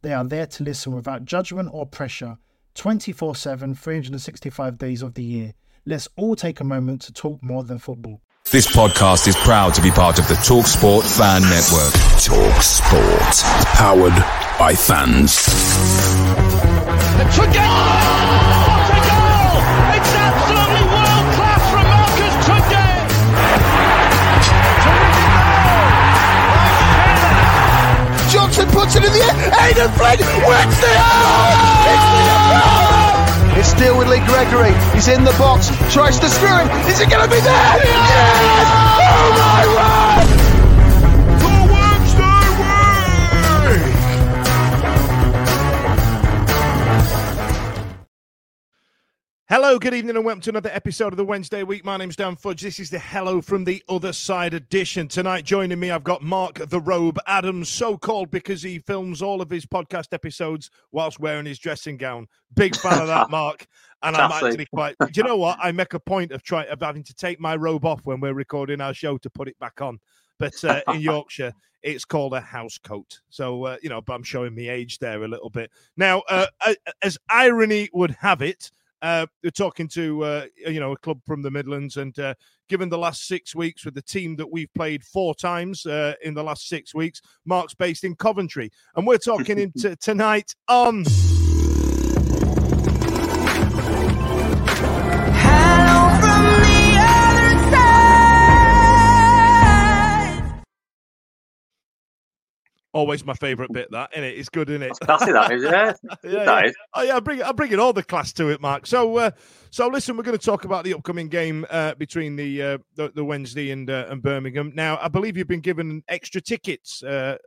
They are there to listen without judgment or pressure, 24/7, 365 days of the year. Let's all take a moment to talk more than football. This podcast is proud to be part of the TalkSport Fan Network. TalkSport. Powered by fans. It's a goal! It's a goal! It's absolutely world-class from Marcus Tunde! Johnson puts it in the air. Aden Flint wins the goal! It's still with Lee Gregory. He's in the box. Tries to screw him. Is it going to be there? Yes! Oh my word! The Wednesday Week! Hello, good evening and welcome to another episode of the Wednesday Week. My name's Dan Fudge. This is the Hello from the Other Side edition. Tonight joining me, I've got Mark the Robe Adams, so-called because he films all of his podcast episodes whilst wearing his dressing gown. Big fan of that, Mark. And I'm actually quite... Do you know what? I make a point of having to take my robe off when we're recording our show to put it back on. But in Yorkshire, it's called a house coat. So, but I'm showing my age there a little bit. Now, as irony would have it, we're talking to, a club from the Midlands, and given the last 6 weeks with the team that we've played four times in the last 6 weeks, Mark's based in Coventry, and we're talking him tonight on Hello from the Other Side. Always my favourite bit, that, innit? It's good, innit? That's it, that is, yeah. Yeah. Oh, yeah, I'm bringing all the class to it, Mark. So listen, we're going to talk about the upcoming game between the Wednesday and Birmingham. Now, I believe you've been given extra tickets. Have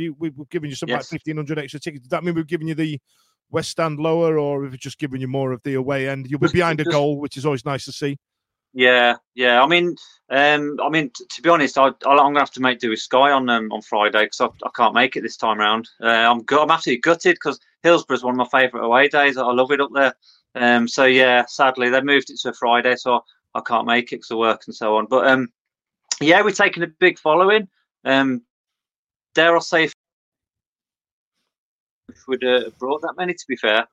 you? We've given you something like 1,500 extra tickets. Does that mean we've given you the West Stand lower, or have we just given you more of the away end? You'll be behind a goal, which is always nice to see. Yeah. I mean, to be honest, I'm going to have to make do with Sky on Friday because I can't make it this time round. I'm absolutely gutted because Hillsborough's one of my favourite away days. I love it up there. So yeah, sadly they moved it to Friday, so I can't make it because of work and so on. But we're taking a big following. Dare I say, if we'd have brought that many, to be fair.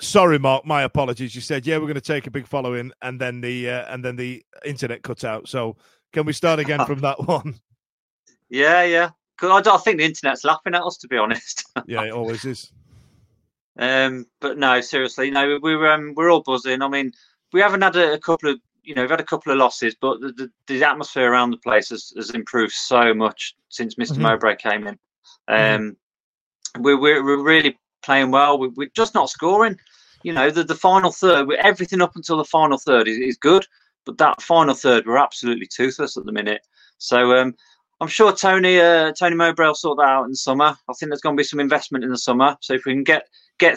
Sorry, Mark. My apologies. You said, we're going to take a big following, and then the internet cut out. So can we start again from that one? Yeah. Cause I think the internet's laughing at us, to be honest. Yeah, it always is. But no, seriously, no. We're all buzzing. I mean, we haven't had a couple of losses, but the atmosphere around the place has improved so much since Mr. Mowbray came in. We're really playing well. We're just not scoring. The final third, everything up until the final third is good, but that final third, we're absolutely toothless at the minute. So I'm sure Tony Mowbray will sort that out in the summer. I think there's going to be some investment in the summer. So if we can get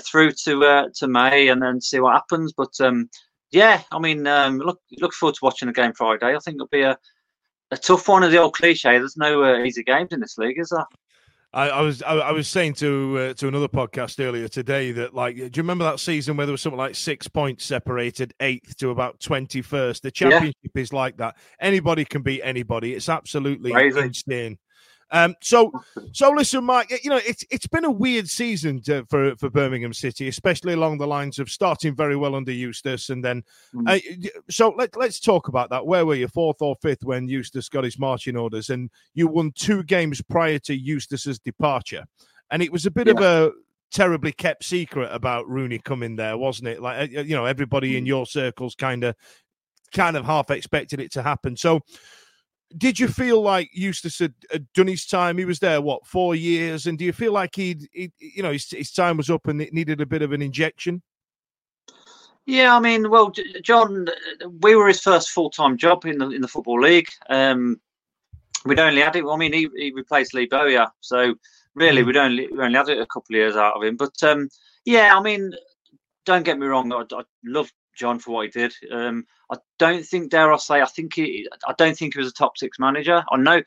through to May and then see what happens. But look forward to watching the game Friday. I think it'll be a tough one, as the old cliche. There's no easy games in this league, is there? I was saying to another podcast earlier today that, like, do you remember that season where there was something like 6 points separated 8th to about 21st? The championship is like that. Anybody can beat anybody. It's absolutely insane. So listen, Mike, you know, it's been a weird season for Birmingham City, especially along the lines of starting very well under Eustace. And then, so let's talk about that. Where were you, 4th or 5th, when Eustace got his marching orders, and you won 2 games prior to Eustace's departure? And it was a bit of a terribly kept secret about Rooney coming there, wasn't it? Like, you know, everybody in your circles kind of half expected it to happen. So, did you feel like Eustace had done his time? He was there, 4 years? And do you feel like his time was up and it needed a bit of an injection? Yeah, I mean, well, John, we were his first full-time job in the Football League. We'd only had it. I mean, he replaced Lee Bowyer. So, really, we only had it a couple of years out of him. But, yeah, I mean, don't get me wrong. I loved John for what he did. I don't think, dare I say, I don't think he was a top six manager. I know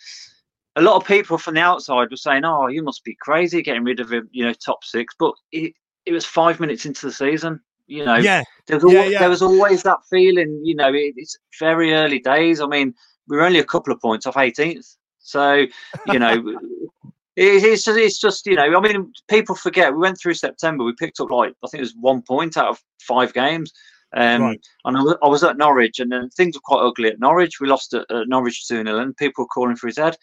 a lot of people from the outside were saying, "Oh, you must be crazy getting rid of him," you know, top six. But it was 5 minutes into the season, you know. Yeah. There was always that feeling, you know. It's very early days. I mean, we were only a couple of points off 18th, so you know. It's just, you know, I mean, people forget we went through September. We picked up, like, I think it was 1 point out of 5 games. And I was at Norwich, and then things were quite ugly at Norwich. We lost at Norwich 2-0, and people were calling for his head.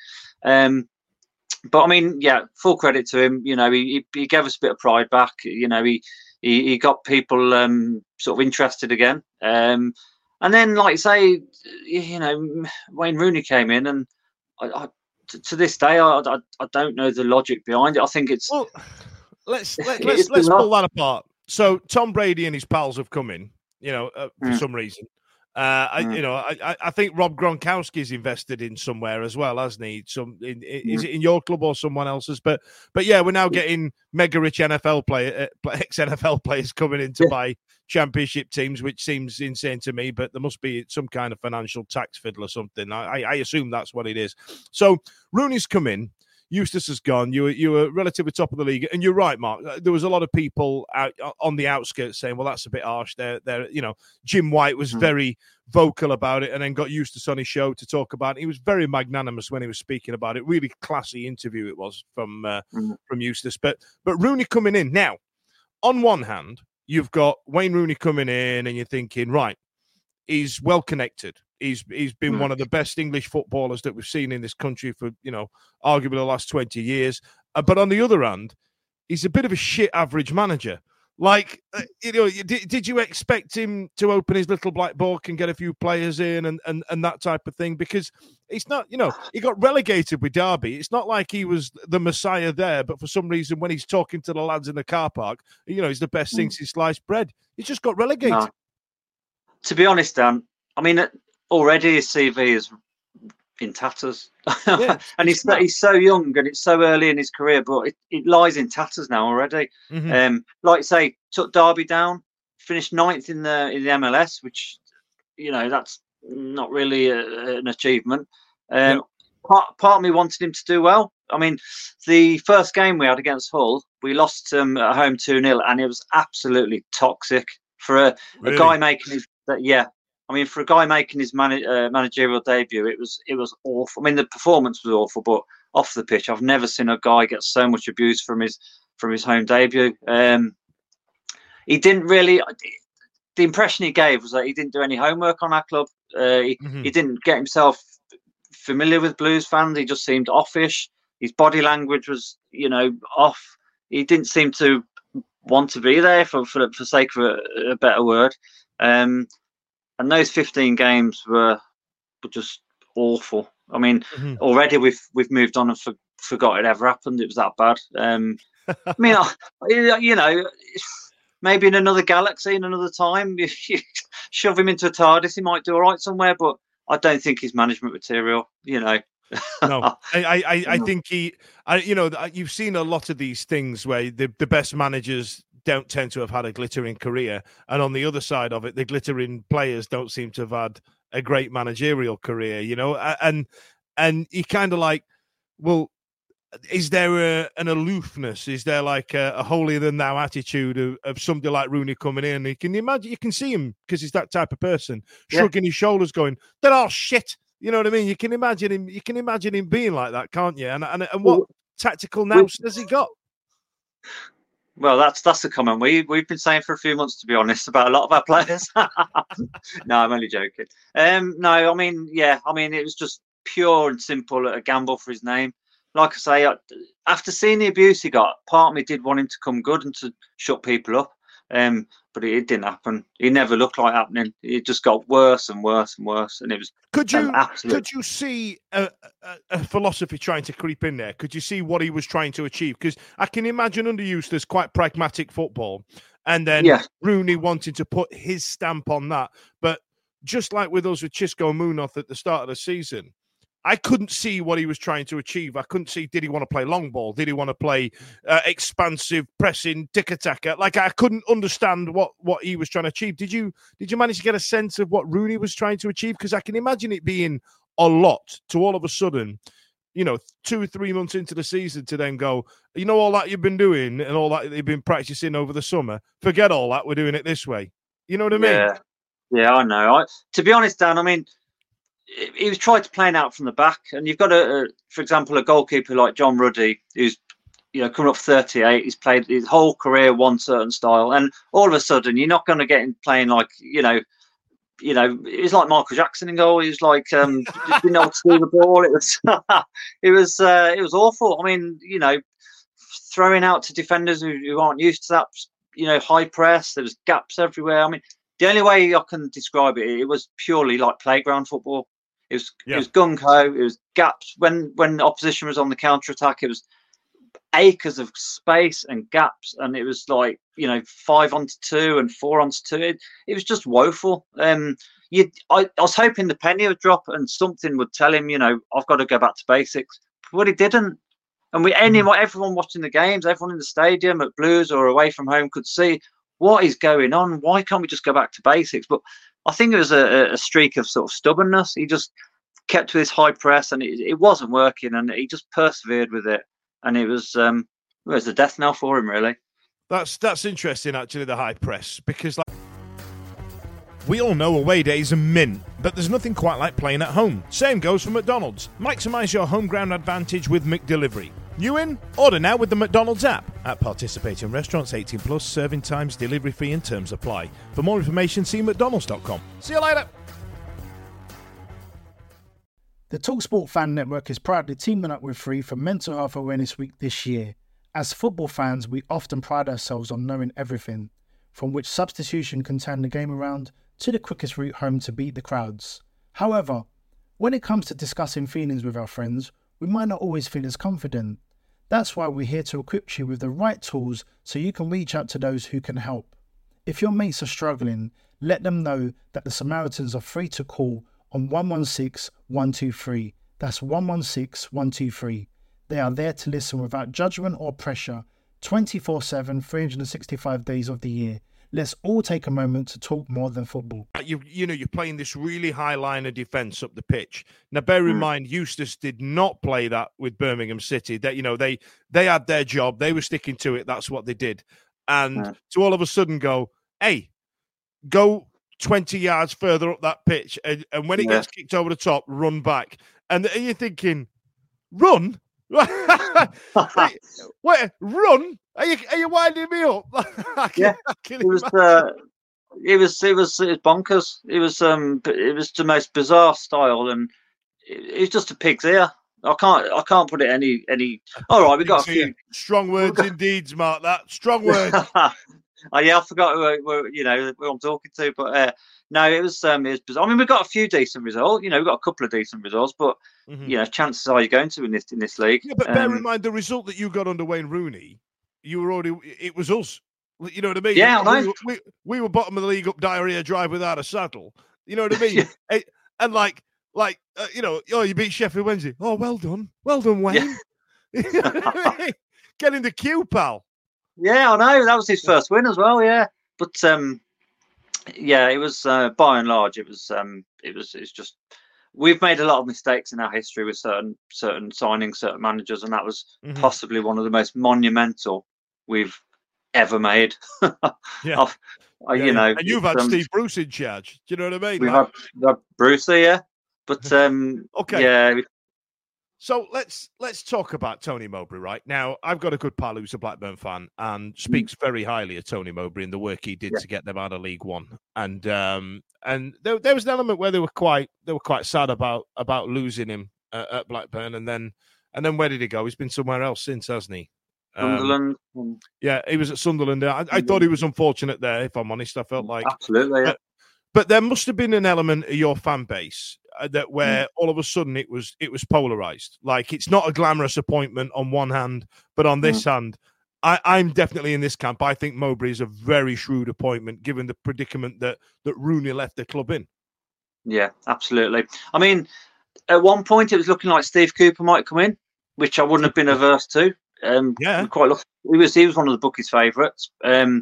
But I mean, yeah, full credit to him. You know, he gave us a bit of pride back. You know, he got people sort of interested again. And then, like say, you know, Wayne Rooney came in, and I to this day, I don't know the logic behind it. I think it's, well, let's pull that apart. So Tom Brady and his pals have come in, you know, for some reason. I think Rob Gronkowski is invested in somewhere as well, hasn't he? Is it in your club or someone else's? But yeah, we're now getting mega rich NFL ex-NFL players coming in to buy championship teams, which seems insane to me. But there must be some kind of financial tax fiddle or something. I assume that's what it is. So Rooney's come in. Eustace has gone. You were relatively top of the league, and you're right, Mark. There was a lot of people out on the outskirts saying, "Well, that's a bit harsh." You know, Jim White was very vocal about it, and then got Eustace on his show to talk about it. He was very magnanimous when he was speaking about it. Really classy interview it was from Eustace. But Rooney coming in now. On one hand, you've got Wayne Rooney coming in, and you're thinking, right, he's well connected. He's been one of the best English footballers that we've seen in this country for, you know, arguably the last 20 years. But on the other hand, he's a bit of a shit average manager. Like, you know, did you expect him to open his little black book and get a few players in and that type of thing? Because it's not, you know, he got relegated with Derby. It's not like he was the messiah there, but for some reason, when he's talking to the lads in the car park, you know, he's the best thing since sliced bread. He just got relegated. Nah. To be honest, Dan, I mean, already his CV is in tatters, and he's so young and it's so early in his career, but it lies in tatters now already. Like say, took Derby down, finished 9th in the MLS, which, you know, that's not really an achievement. Part of me wanted him to do well. I mean, the first game we had against Hull, we lost at home 2-0, and it was absolutely toxic for a guy making his I mean, for a guy making his managerial debut, it was awful. I mean, the performance was awful, but off the pitch, I've never seen a guy get so much abuse from his home debut. He didn't really. The impression he gave was that he didn't do any homework on our club. He didn't get himself familiar with Blues fans. He just seemed offish. His body language was, you know, off. He didn't seem to want to be there, for sake of a better word. And those 15 games were just awful. I mean, already we've moved on and forgot it ever happened. It was that bad. I mean, you know, maybe in another galaxy, in another time, if you shove him into a TARDIS, he might do all right somewhere. But I don't think he's management material, you know. No, I think you know, you've seen a lot of these things where the best managers don't tend to have had a glittering career, and on the other side of it, the glittering players don't seem to have had a great managerial career, you know, and he kind of like, well, is there an aloofness? Is there like a holier-than-thou attitude of somebody like Rooney coming in? And can you imagine? You can see him because he's that type of person, shrugging his shoulders, going, "They're all shit." You know what I mean? You can imagine him. You can imagine him being like that, can't you? And what tactical nous has he got? Well, that's the comment we've been saying for a few months, to be honest, about a lot of our players. No, I'm only joking. No, I mean, it was just pure and simple, a gamble for his name. Like I say, after seeing the abuse he got, part of me did want him to come good and to shut people up, but it didn't happen. He never looked like happening. It just got worse and worse and worse, and it was. Could you see a philosophy trying to creep in there? Could you see what he was trying to achieve? Because I can imagine under Eustace quite pragmatic football, and then Rooney wanting to put his stamp on that. But just like with us with Chisco Munoz at the start of the season, I couldn't see what he was trying to achieve. I couldn't see, did he want to play long ball? Did he want to play expansive pressing, tick-a-tacker? Like, I couldn't understand what he was trying to achieve. Did you manage to get a sense of what Rooney was trying to achieve? Because I can imagine it being a lot to all of a sudden, 2 or 3 months into the season to then go, all that you've been doing and all that you've been practicing over the summer, forget all that, we're doing it this way. You know what I mean? Yeah, I know. To be honest, Dan, I mean, he was trying to play out from the back, and you've got for example, a goalkeeper like John Ruddy, who's coming up 38. He's played his whole career one certain style, and all of a sudden, you're not going to get him playing like it was like Michael Jackson in goal. He was like just didn't know to steal the ball. It was awful. I mean, throwing out to defenders who aren't used to that. High press. There was gaps everywhere. I mean, the only way I can describe it, it was purely like playground football. It was gung-ho, it was gaps. When opposition was on the counter-attack, it was acres of space and gaps, and it was like, 5-on-2 and 4-on-2. It was just woeful. I was hoping the penny would drop and something would tell him, I've got to go back to basics. But it didn't. And everyone watching the games, everyone in the stadium at Blues or away from home could see, what is going on? Why can't we just go back to basics? But I think it was a streak of sort of stubbornness. He just kept with his high press, and it wasn't working, and he just persevered with it. And it was the death knell for him, really. That's interesting, actually, the high press, because we all know away days are mint, but there's nothing quite like playing at home. Same goes for McDonald's. Maximise your home ground advantage with McDelivery. You in? Order now with the McDonald's app. At participating restaurants, 18 plus, serving times, delivery fee and terms apply. For more information, see mcdonalds.com. See you later. The TalkSport Fan Network is proudly teaming up with Free for Mental Health Awareness Week this year. As football fans, we often pride ourselves on knowing everything, from which substitution can turn the game around to the quickest route home to beat the crowds. However, when it comes to discussing feelings with our friends, we might not always feel as confident. That's why we're here to equip you with the right tools so you can reach out to those who can help. If your mates are struggling, let them know that the Samaritans are free to call on 116 123. That's 116 123. They are there to listen without judgment or pressure, 24/7, 365 days of the year. Let's all take a moment to talk more than football. You're playing this really high line of defence up the pitch. Now, bear in mind, Eustace did not play that with Birmingham City. That they had their job. They were sticking to it. That's what they did. And to all of a sudden go, hey, go 20 yards further up that pitch. And when it gets kicked over the top, run back. And you're thinking, run? Wait, run? Are you winding me up? It was bonkers. It was the most bizarre style, and it was just a pig's ear. I can't put it any. All right, we got a few strong words indeed, Mark. That strong words. I forgot who I'm talking to, but no, it was bizarre. I mean, we got a few decent results. We got a couple of decent results, but chances are you're going to in this league. Yeah, but bear in mind the result that you got under Wayne Rooney. It was us. You know what I mean? Yeah, I know. We were bottom of the league up Diarrhea Drive without a saddle. You know what I mean? Yeah. And you beat Sheffield Wednesday. Oh, well done, Wayne. Yeah. You know what I mean? Get in the queue, pal. Yeah, I know. That was his first win as well. Yeah, but it was by and large, it was just we've made a lot of mistakes in our history with certain signings, certain managers, and that was possibly one of the most monumental we've ever made. And you've had Steve Bruce in charge. Do you know what I mean? We've had Bruce here, but okay, yeah. So let's talk about Tony Mowbray right now. I've got a good pal who's a Blackburn fan and speaks very highly of Tony Mowbray and the work he did to get them out of League One. And there was an element where they were quite sad about losing him at Blackburn. And then where did he go? He's been somewhere else since, hasn't he? Sunderland. Yeah, he was at Sunderland. I thought he was unfortunate there. If I'm honest, I felt like absolutely. Yeah. But there must have been an element of your fan base that where all of a sudden it was polarized. Like, it's not a glamorous appointment on one hand, but on this hand, I'm definitely in this camp. I think Mowbray is a very shrewd appointment, given the predicament that Rooney left the club in. Yeah, absolutely. I mean, at one point it was looking like Steve Cooper might come in, which I wouldn't have been averse to. Quite lucky. He was one of the bookies' favourites. I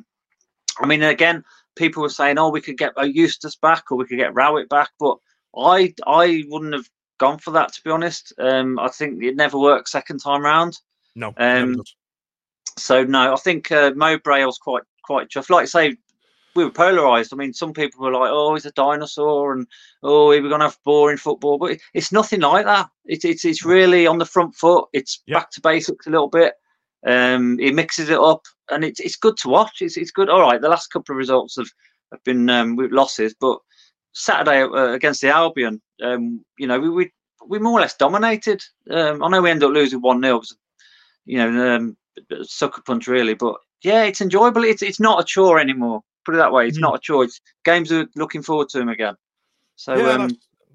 mean, again, people were saying, "Oh, we could get Eustace back, or we could get Rowett back," but I wouldn't have gone for that, to be honest. I think it never worked second time round. No. So no, I think Mowbray was quite chuffed. Like I say, we were polarised. I mean, some people were like, "Oh, he's a dinosaur," and "Oh, we're going to have boring football," but it's nothing like that. It's really on the front foot. It's back to basics a little bit. He mixes it up, and it's good to watch. It's good. All right, the last couple of results have been with losses, but Saturday against the Albion, we more or less dominated. I know we ended up losing 1-0, sucker punch really, but yeah, it's enjoyable. It's not a chore anymore. Put it that way, it's not a chore. Games are looking forward to him again. So yeah,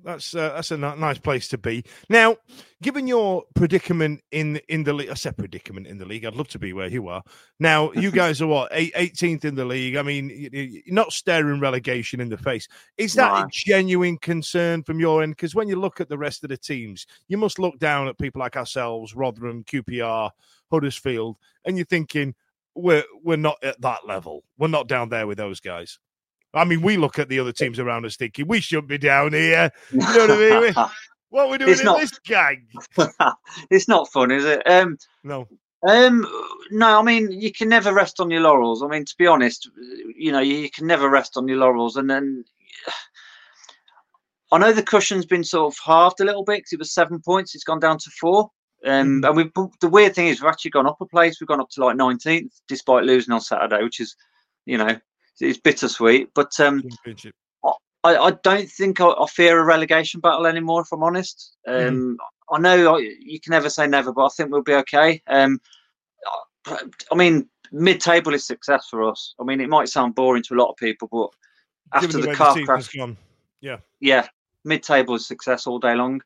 that's a nice place to be. Now, given your predicament in the league, I said predicament in the league. I'd love to be where you are. Now, you guys are what, 18th in the league? I mean, you're not staring relegation in the face. Is that a genuine concern from your end? Because when you look at the rest of the teams, you must look down at people like ourselves, Rotherham, QPR, Huddersfield, and you're thinking, we're not at that level. We're not down there with those guys. I mean, we look at the other teams around us thinking, we shouldn't be down here. You know what I mean? What are we doing this gang? It's not fun, is it? No. No, I mean, you can never rest on your laurels. I mean, to be honest, you can never rest on your laurels. And then I know the cushion's been sort of halved a little bit because it was 7 points. It's gone down to 4. And the weird thing is we've actually gone up a place. We've gone up to like 19th despite losing on Saturday, which is, it's bittersweet. But I don't think I fear a relegation battle anymore, if I'm honest. I know you can never say never, but I think we'll be okay. I mean, mid-table is success for us. I mean, it might sound boring to a lot of people, but after the car crash, yeah, mid-table is success all day long.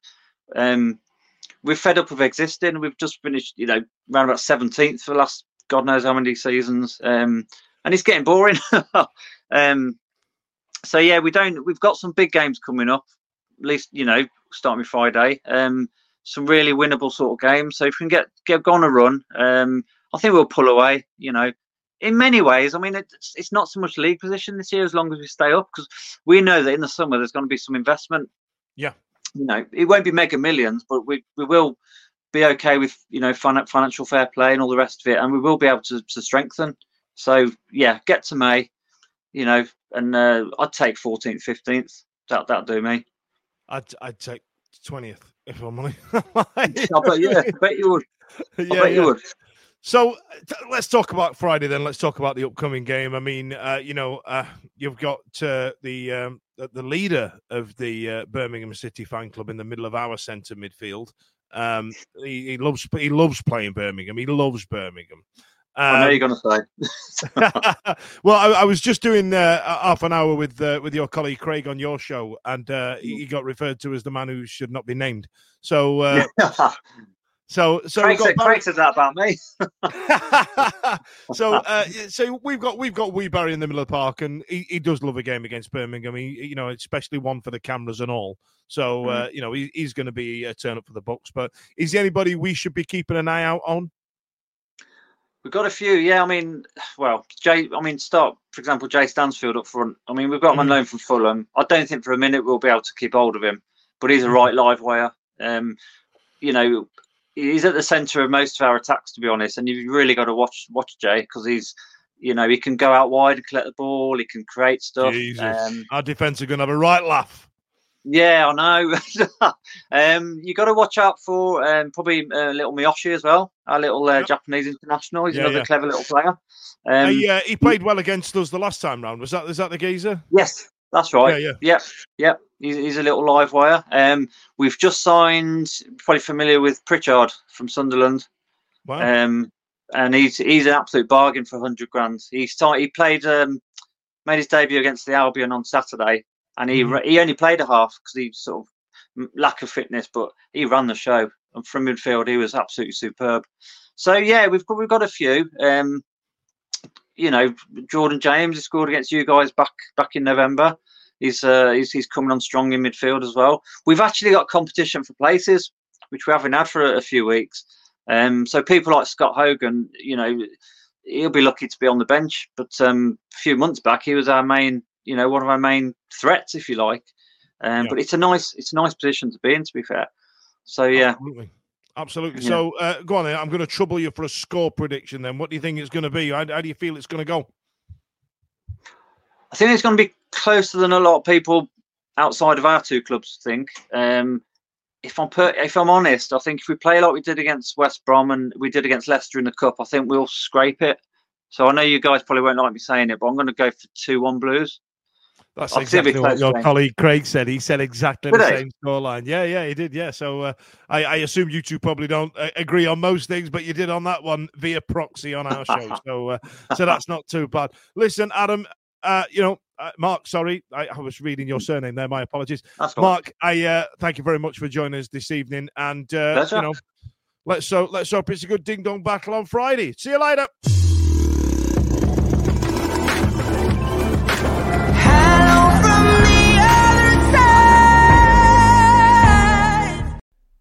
We're fed up of existing. We've just finished, around about 17th for the last God knows how many seasons. And it's getting boring. So yeah, we've got some big games coming up, at least, starting with Friday. Some really winnable sort of games. So if we can get on a run, I think we'll pull away, In many ways, I mean, it's not so much league position this year as long as we stay up, because we know that in the summer there's going to be some investment. Yeah. It won't be mega millions, but we will be okay with, financial fair play and all the rest of it. And we will be able to strengthen. So, yeah, get to May, and I'd take 14th, 15th. That'll do me. I'd take 20th, if I'm honest. I bet you would. So let's talk about Friday then. Let's talk about the upcoming game. I mean, you've got the leader of the Birmingham City fan club in the middle of our centre midfield. He loves playing Birmingham. He loves Birmingham. I know you're going to say. Well, I was just doing half an hour with your colleague Craig on your show, and he got referred to as the man who should not be named. So, so Craig said that about me. So we've got Weebarry in the middle of the park, and he does love a game against Birmingham. He, especially one for the cameras and all. So he's going to be a turn up for the Bucks. But is there anybody we should be keeping an eye out on? We've got a few, yeah. I mean, start, for example, Jay Stansfield up front. I mean, we've got him on loan from Fulham. I don't think for a minute we'll be able to keep hold of him. but he's a right live wire. You know, he's at the centre of most of our attacks, to be honest. And you've really got to watch Jay, because he's, you know, he can go out wide and collect the ball. He can create stuff. Our defence are going to have a right laugh. Yeah, I know. You got to watch out for probably little Miyoshi as well. Our little Japanese international. He's another clever little player. He played well against us the last time round. Is that the geezer? Yes, that's right. Yeah. He's a little live wire. We've just signed. Probably familiar with Pritchard from Sunderland. Wow. And he's an absolute bargain for £100,000. He played made his debut against the Albion on Saturday, and he only played a half because he sort of lack of fitness, but he ran the show. And from midfield, he was absolutely superb. So yeah, we've got a few. You know, Jordan James has scored against you guys back in November. He's coming on strong in midfield as well. We've actually got competition for places, which we haven't had for a few weeks. So people like Scott Hogan, you know, he'll be lucky to be on the bench. But a few months back, he was our main, you know, one of our main threats, if you like. But it's a nice position to be in, to be fair. So yeah, absolutely. Yeah. So go on, I'm going to trouble you for a score prediction. Then, what do you think it's going to be? How do you feel it's going to go? I think it's going to be closer than a lot of people outside of our two clubs think. If I'm honest, I think if we play like we did against West Brom and we did against Leicester in the Cup, I think we'll scrape it. So I know you guys probably won't like me saying it, but I'm going to go for 2-1 Blues. That's exactly what your colleague Craig said. He said exactly the same scoreline. Yeah, he did. Yeah, so I assume you two probably don't agree on most things, but you did on that one via proxy on our show. So that's not too bad. Listen, Adam, you know, Mark, sorry, I was reading your surname there. My apologies. That's Mark, right. I thank you very much for joining us this evening, and you know, let's hope it's a good ding dong battle on Friday. See you later.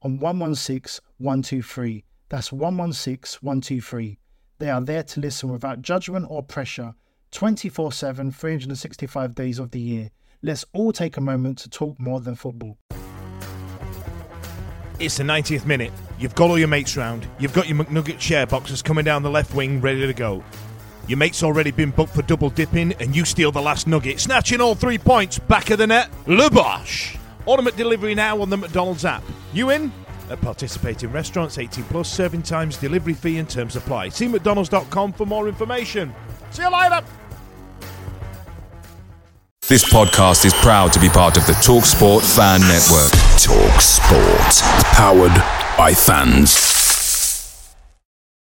on 116 123. That's 116 123. They are there to listen without judgment or pressure, 24/7, 365 days of the year. Let's all take a moment to talk more than football. It's the 90th minute. You've got all your mates round. You've got your McNugget share boxes coming down the left wing ready to go. Your mate's already been booked for double dipping and you steal the last nugget, snatching all 3 points, back of the net, Lubosh! Order McDelivery now on the McDonald's app. You in? At participating restaurants, 18 plus, serving times, delivery fee and terms apply. See mcdonalds.com for more information. See you later. This podcast is proud to be part of the TalkSport Fan Network. TalkSport. Powered by fans.